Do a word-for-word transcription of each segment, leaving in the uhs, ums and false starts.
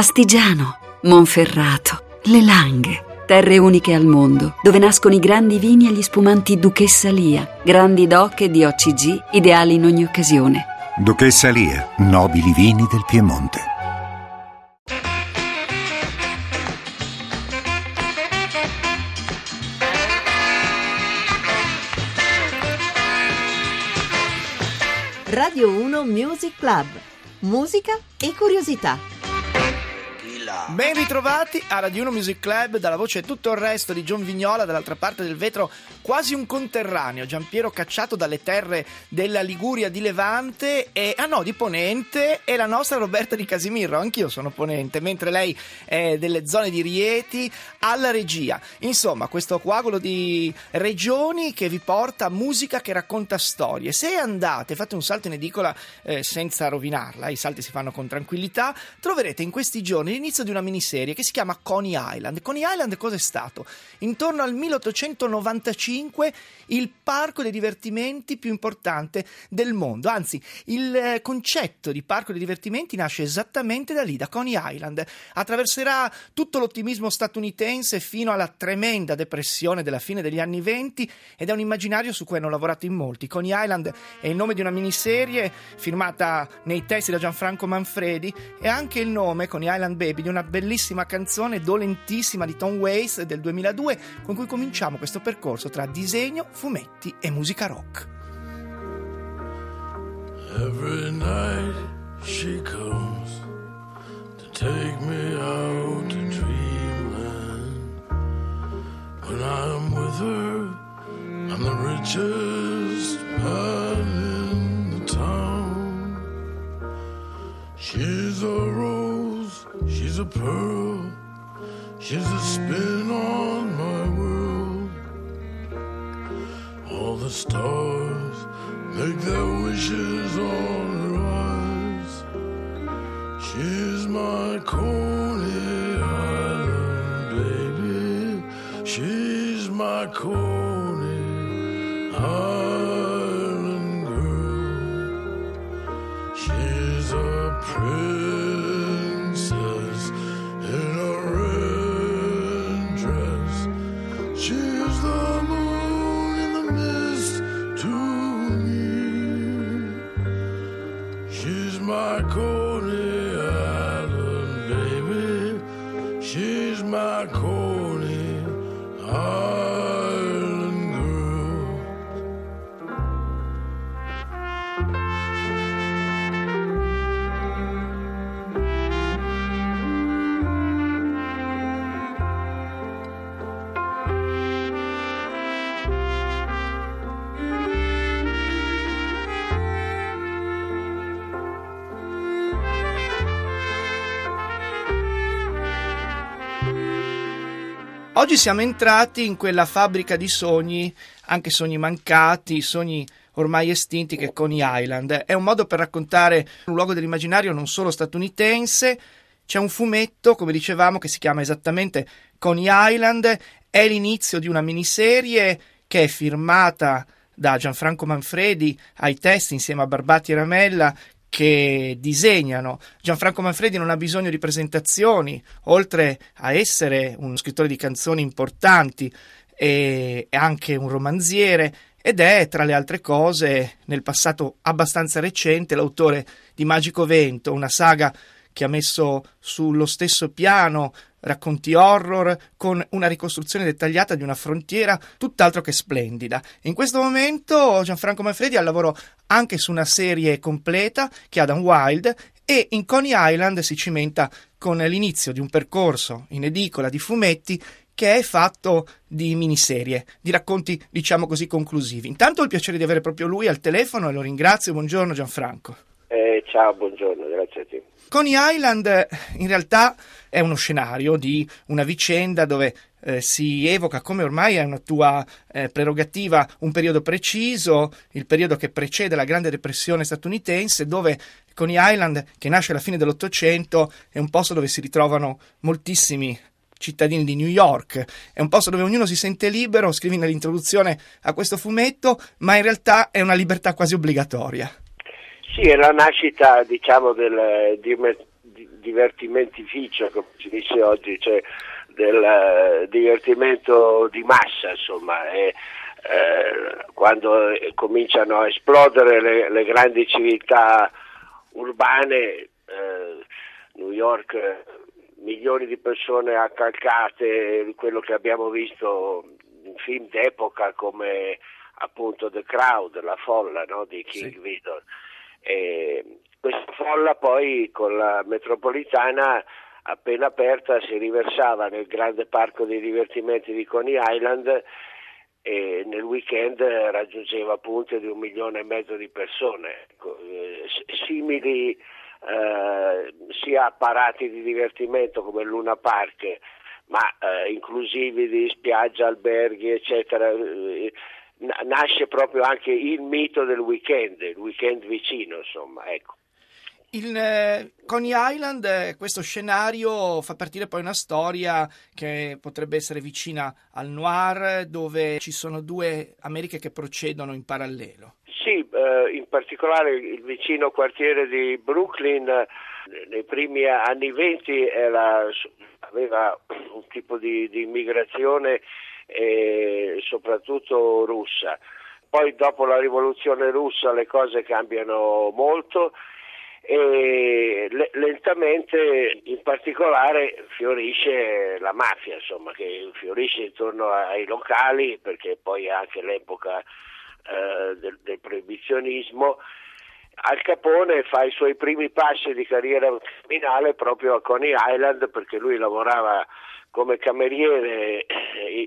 Astigiano, Monferrato, le Langhe, terre uniche al mondo, dove nascono i grandi vini e gli spumanti Duchessa Lia, grandi doc e di O C G, ideali in ogni occasione. Duchessa Lia, nobili vini del Piemonte. Radio uno Music Club, musica e curiosità. Ben ritrovati a Radio uno Music Club, dalla voce e tutto il resto di John Vignola, dall'altra parte del vetro quasi un conterraneo, Giampiero cacciato dalle terre della Liguria di Levante e, ah no, di Ponente, e la nostra Roberta di Casimiro, anch'io sono Ponente, mentre lei è delle zone di Rieti, alla regia. Insomma, questo coagulo di regioni che vi porta musica che racconta storie. Se andate, fate un salto in edicola eh, senza rovinarla, i salti si fanno con tranquillità, troverete in questi giorni l'inizio di una miniserie che si chiama Coney Island. Coney Island cos'è stato? Intorno al milleottocentonovantacinque il parco dei divertimenti più importante del mondo, anzi il concetto di parco dei divertimenti nasce esattamente da lì, da Coney Island. Attraverserà tutto l'ottimismo statunitense fino alla tremenda depressione della fine degli anni venti ed è un immaginario su cui hanno lavorato in molti. Coney Island è il nome di una miniserie firmata nei testi da Gianfranco Manfredi e anche il nome Coney Island Baby di una bellissima canzone dolentissima di Tom Waits del duemiladue con cui cominciamo questo percorso tra disegno, fumetti e musica rock. Every night she comes to take me out to dreamland. When I'm with her I'm the richest man in the town. She's a rose, she's a pearl, she's a spin on my world. All the stars make their wishes on her eyes. She's my Coney Island baby, she's my Coney Island girl. She's a pretty Coney Island baby, she's my Coney Island girl. Oggi siamo entrati in quella fabbrica di sogni, anche sogni mancati, sogni ormai estinti che è Coney Island. È un modo per raccontare un luogo dell'immaginario non solo statunitense. C'è un fumetto, come dicevamo, che si chiama esattamente Coney Island. È l'inizio di una miniserie che è firmata da Gianfranco Manfredi ai testi insieme a Barbati e Ramella, che disegnano. Gianfranco Manfredi non ha bisogno di presentazioni, oltre a essere uno scrittore di canzoni importanti e anche un romanziere, ed è, tra le altre cose, nel passato abbastanza recente, l'autore di Magico Vento, una saga che ha messo sullo stesso piano racconti horror con una ricostruzione dettagliata di una frontiera tutt'altro che splendida. In questo momento Gianfranco Manfredi ha lavoro anche su una serie completa che è Adam Wild, e in Coney Island si cimenta con l'inizio di un percorso in edicola di fumetti che è fatto di miniserie, di racconti diciamo così conclusivi. Intanto ho il piacere di avere proprio lui al telefono e lo ringrazio. Buongiorno Gianfranco. Eh, ciao, buongiorno, grazie a te. Coney Island in realtà è uno scenario di una vicenda dove eh, si evoca, come ormai è una tua eh, prerogativa, un periodo preciso, il periodo che precede la Grande Depressione statunitense, dove Coney Island, che nasce alla fine dell'Ottocento, è un posto dove si ritrovano moltissimi cittadini di New York, è un posto dove ognuno si sente libero, scrivi nell'introduzione a questo fumetto, ma in realtà è una libertà quasi obbligatoria. Sì, è la nascita, diciamo, del, di, divertimentificio, come si dice oggi, cioè del divertimento di massa, insomma. E, eh, quando cominciano a esplodere le, le grandi civiltà urbane, eh, New York, milioni di persone accalcate, quello che abbiamo visto in film d'epoca come appunto The Crowd, la folla, no, di King, sì. Vidor. E questa folla poi con la metropolitana appena aperta si riversava nel grande parco dei divertimenti di Coney Island e nel weekend raggiungeva punte di un milione e mezzo di persone, simili eh, sia apparati di divertimento come Luna Park, ma eh, inclusivi di spiagge, alberghi, eccetera. Nasce proprio anche il mito del weekend, il weekend vicino, insomma, ecco. Il eh, Coney Island, questo scenario fa partire poi una storia che potrebbe essere vicina al noir, dove ci sono due Americhe che procedono in parallelo. Sì, eh, in particolare il vicino quartiere di Brooklyn eh, nei primi anni venti era, aveva un tipo di, di immigrazione e soprattutto russa. Poi dopo la rivoluzione russa le cose cambiano molto e lentamente in particolare fiorisce la mafia, insomma, che fiorisce intorno ai locali, perché poi è anche l'epoca eh, del, del proibizionismo. Al Capone fa i suoi primi passi di carriera criminale proprio a Coney Island, perché lui lavorava come cameriere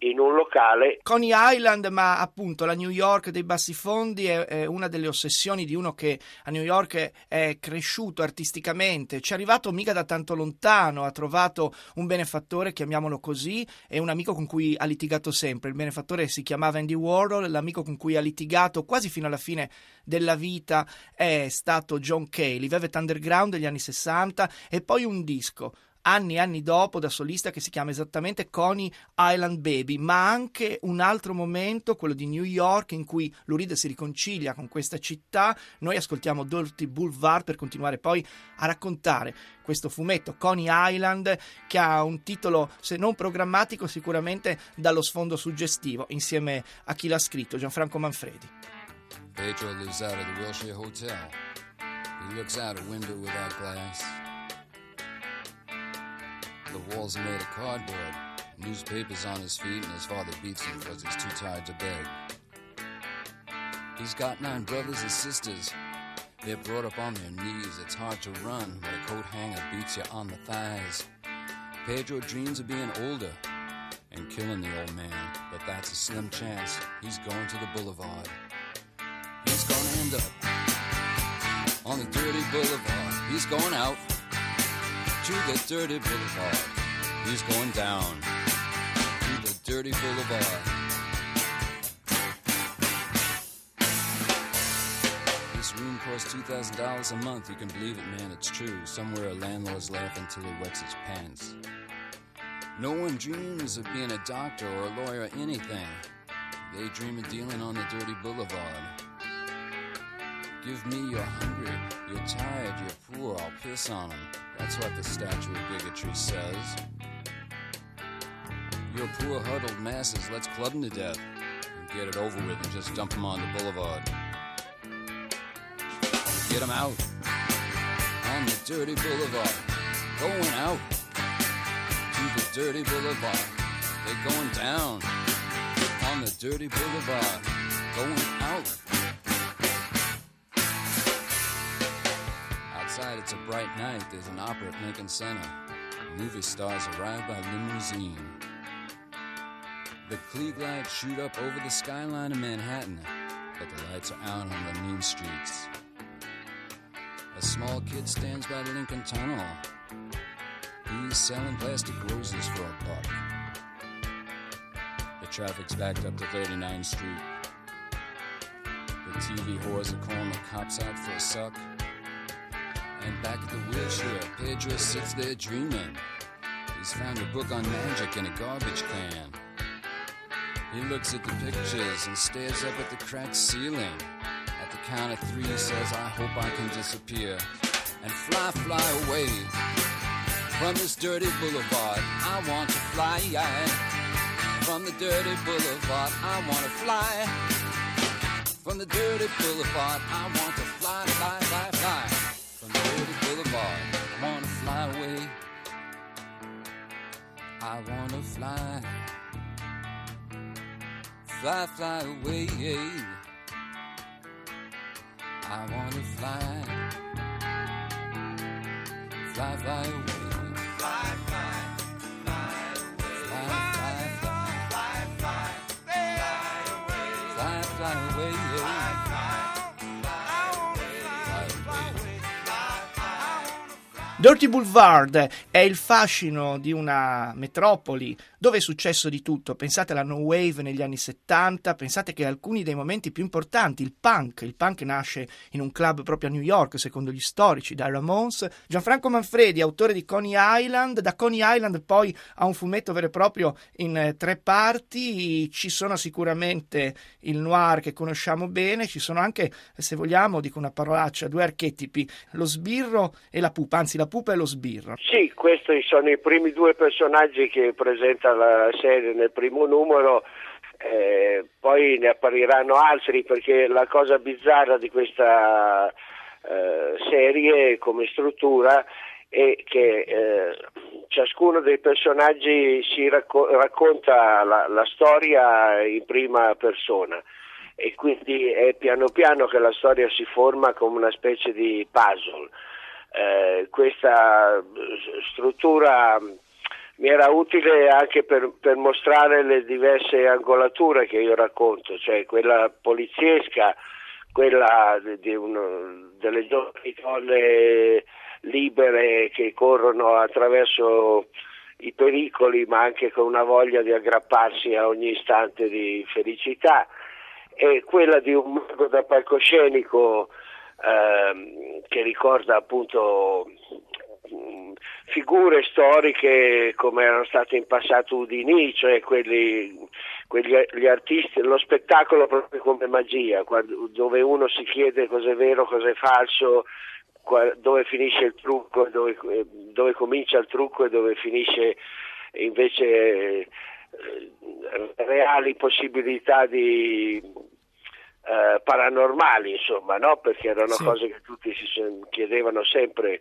in un locale. Coney Island, ma appunto la New York dei bassi fondi è, è una delle ossessioni di uno che a New York è cresciuto artisticamente, ci è arrivato mica da tanto lontano, ha trovato un benefattore, chiamiamolo così, e un amico con cui ha litigato sempre. Il benefattore si chiamava Andy Warhol, l'amico con cui ha litigato quasi fino alla fine della vita è stato John Kay, il Velvet Underground degli anni sessanta, e poi un disco anni e anni dopo da solista che si chiama esattamente Coney Island Baby, ma anche un altro momento, quello di New York, in cui Lou Reed si riconcilia con questa città. Noi ascoltiamo Dirty Boulevard per continuare poi a raccontare questo fumetto Coney Island, che ha un titolo se non programmatico sicuramente dallo sfondo suggestivo, insieme a chi l'ha scritto, Gianfranco Manfredi. Pedro lives out of the Wilshire Hotel. He looks out a window without glass. The walls are made of cardboard, newspapers on his feet, and his father beats him because he's too tired to beg. He's got nine brothers and sisters. They're brought up on their knees. It's hard to run when a coat hanger beats you on the thighs. Pedro dreams of being older and killing the old man, but that's a slim chance. He's going to the boulevard. He's gonna end up on the dirty boulevard. He's going out to the dirty boulevard. He's going down to the dirty boulevard. This room costs two thousand dollars a month. You can believe it, man, it's true. Somewhere a landlord's laughing till he wets his pants. No one dreams of being a doctor or a lawyer or anything. They dream of dealing on the dirty boulevard. Give me your hungry, you're tired, you're poor, I'll piss on them. That's what the statue of bigotry says. Your poor huddled masses, let's club them to death and get it over with and just dump them on the boulevard. Get them out on the dirty boulevard. Going out to the dirty boulevard. They're going down on the dirty boulevard. Going out. It's a bright night, there's an opera at Lincoln Center. Movie stars arrive by limousine. The Klieg lights shoot up over the skyline of Manhattan, but the lights are out on the mean streets. A small kid stands by the Lincoln Tunnel. He's selling plastic roses for a buck. The traffic's backed up to thirty-ninth Street. The T V whores are calling the cops out for a suck. And back at the Wilshire, Pedro sits there dreaming. He's found a book on magic in a garbage can. He looks at the pictures and stares up at the cracked ceiling. At the count of three, he says, I hope I can disappear and fly, fly away. From this dirty boulevard, I want to fly. From the dirty boulevard, I want to fly. From the dirty boulevard, I want to fly, fly, fly, fly. From the dirty boulevard, I want to fly away. I want to fly. Fly, fly away. I want to fly. Fly, fly away. Fly, fly, fly away. Fly, fly, fly, fly, fly away. Fly, fly away. Fly, fly, fly. Dirty Boulevard è il fascino di una metropoli dove è successo di tutto. Pensate alla No Wave negli anni settanta, pensate che alcuni dei momenti più importanti, il punk, il punk nasce in un club proprio a New York, secondo gli storici, dai Ramones. Gianfranco Manfredi, autore di Coney Island, da Coney Island poi a un fumetto vero e proprio in tre parti, ci sono sicuramente il noir che conosciamo bene, ci sono anche, se vogliamo, dico una parolaccia, due archetipi, lo sbirro e la pupa, anzi la pupa e lo sbirro. Sì, questi sono i primi due personaggi che presenta la serie nel primo numero, eh, poi ne appariranno altri, perché la cosa bizzarra di questa eh, serie come struttura è che eh, ciascuno dei personaggi si racco- racconta la, la storia in prima persona, e quindi è piano piano che la storia si forma come una specie di puzzle. Eh, questa struttura mi era utile anche per, per mostrare le diverse angolature che io racconto, cioè quella poliziesca, quella di, di uno, delle giovani donne libere che corrono attraverso i pericoli, ma anche con una voglia di aggrapparsi a ogni istante di felicità, e quella di un mago da palcoscenico ehm, che ricorda appunto figure storiche come erano state in passato Udini, cioè quelli, quegli gli artisti, lo spettacolo proprio come magia, quando, dove uno si chiede cos'è vero, cos'è falso, qua, dove finisce il trucco, dove, dove comincia il trucco e dove finisce invece eh, reali possibilità di... Eh, paranormali, insomma, no? Perché erano sì. cose che tutti si chiedevano sempre.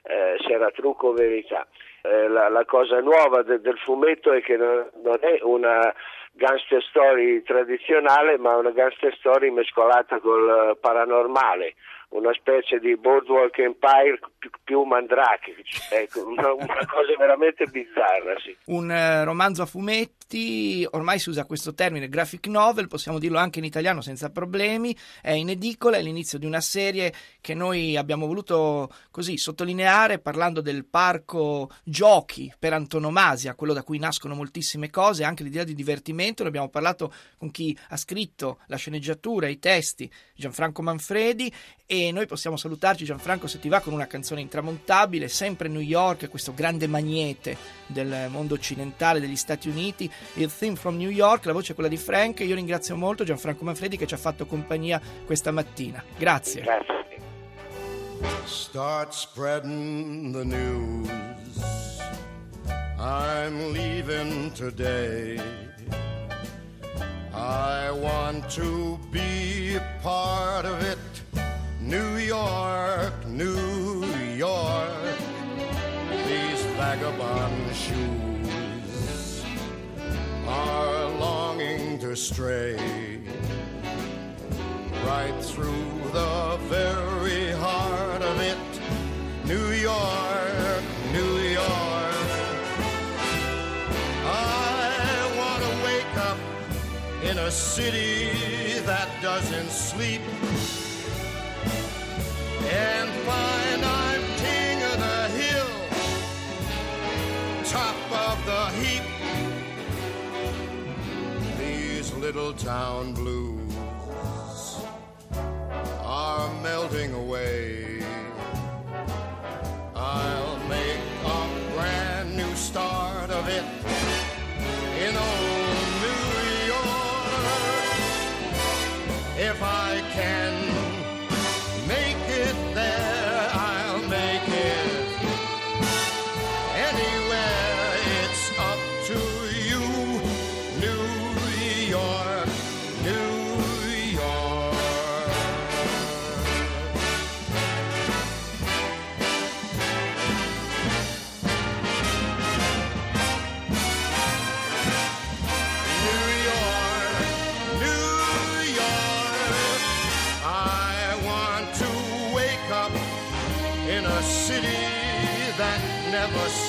Eh, se era trucco o verità. Eh, la, la cosa nuova de, del fumetto è che non, non è una gangster story tradizionale, ma una gangster story mescolata col uh, paranormale, una specie di Boardwalk Empire più, più Mandrake, ecco, una, una cosa veramente bizzarra. Sì. Un eh, romanzo a fumetti, ormai si usa questo termine, graphic novel, possiamo dirlo anche in italiano senza problemi, è in edicola, è l'inizio di una serie che noi abbiamo voluto così sottolineare parlando del parco giochi per antonomasia, quello da cui nascono moltissime cose, anche l'idea di divertimento. Ne abbiamo parlato con chi ha scritto la sceneggiatura, i testi, Gianfranco Manfredi, e noi possiamo salutarci, Gianfranco, se ti va, con una canzone intramontabile, sempre New York, questo grande magnete del mondo occidentale, degli Stati Uniti, il Theme from New York, la voce è quella di Frank. Io ringrazio molto Gianfranco Manfredi che ci ha fatto compagnia questa mattina. Grazie. Start spreading the news. I'm leaving today. I want to be a part of it. New York, New York, these vagabond shoes are longing to stray right through the very heart of it. New York, New York, I want to wake up in a city that doesn't sleep and find I'm king of the hill, top of the heap. These little town blues are melting away. I'll make a brand new start of it in old New York. If I can make it there, I'll make it.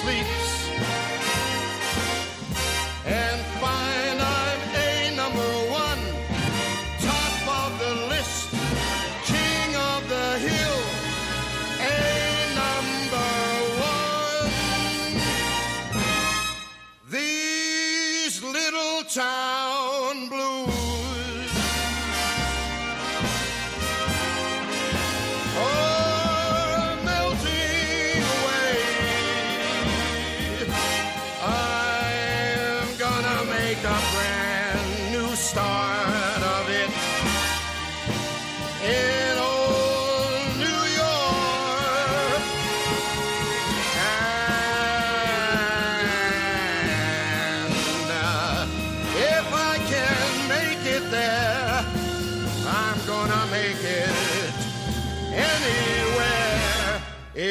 sleeps and find I'm a number one, top of the list, king of the hill, a number one. These little town blues.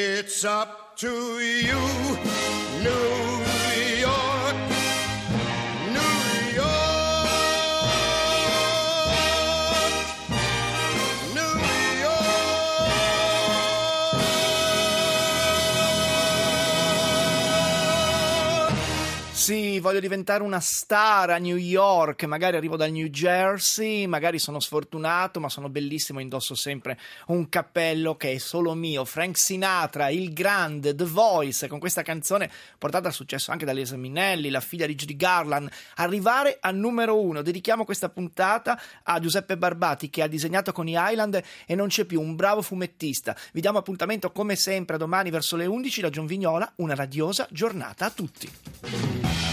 It's up to you, New York, New York, New York. Sì, voglio diventare una star a New York, magari arrivo dal New Jersey, magari sono sfortunato, ma sono bellissimo, indosso sempre un cappello che è solo mio. Frank Sinatra, il grande, The Voice, con questa canzone portata al successo anche da Liza Minnelli, la figlia di Judy Garland, arrivare al numero uno. Dedichiamo questa puntata a Giuseppe Barbati, che ha disegnato Coney Island e non c'è più, un bravo fumettista. Vi diamo appuntamento come sempre domani verso le undici da John Vignola, una radiosa giornata a tutti.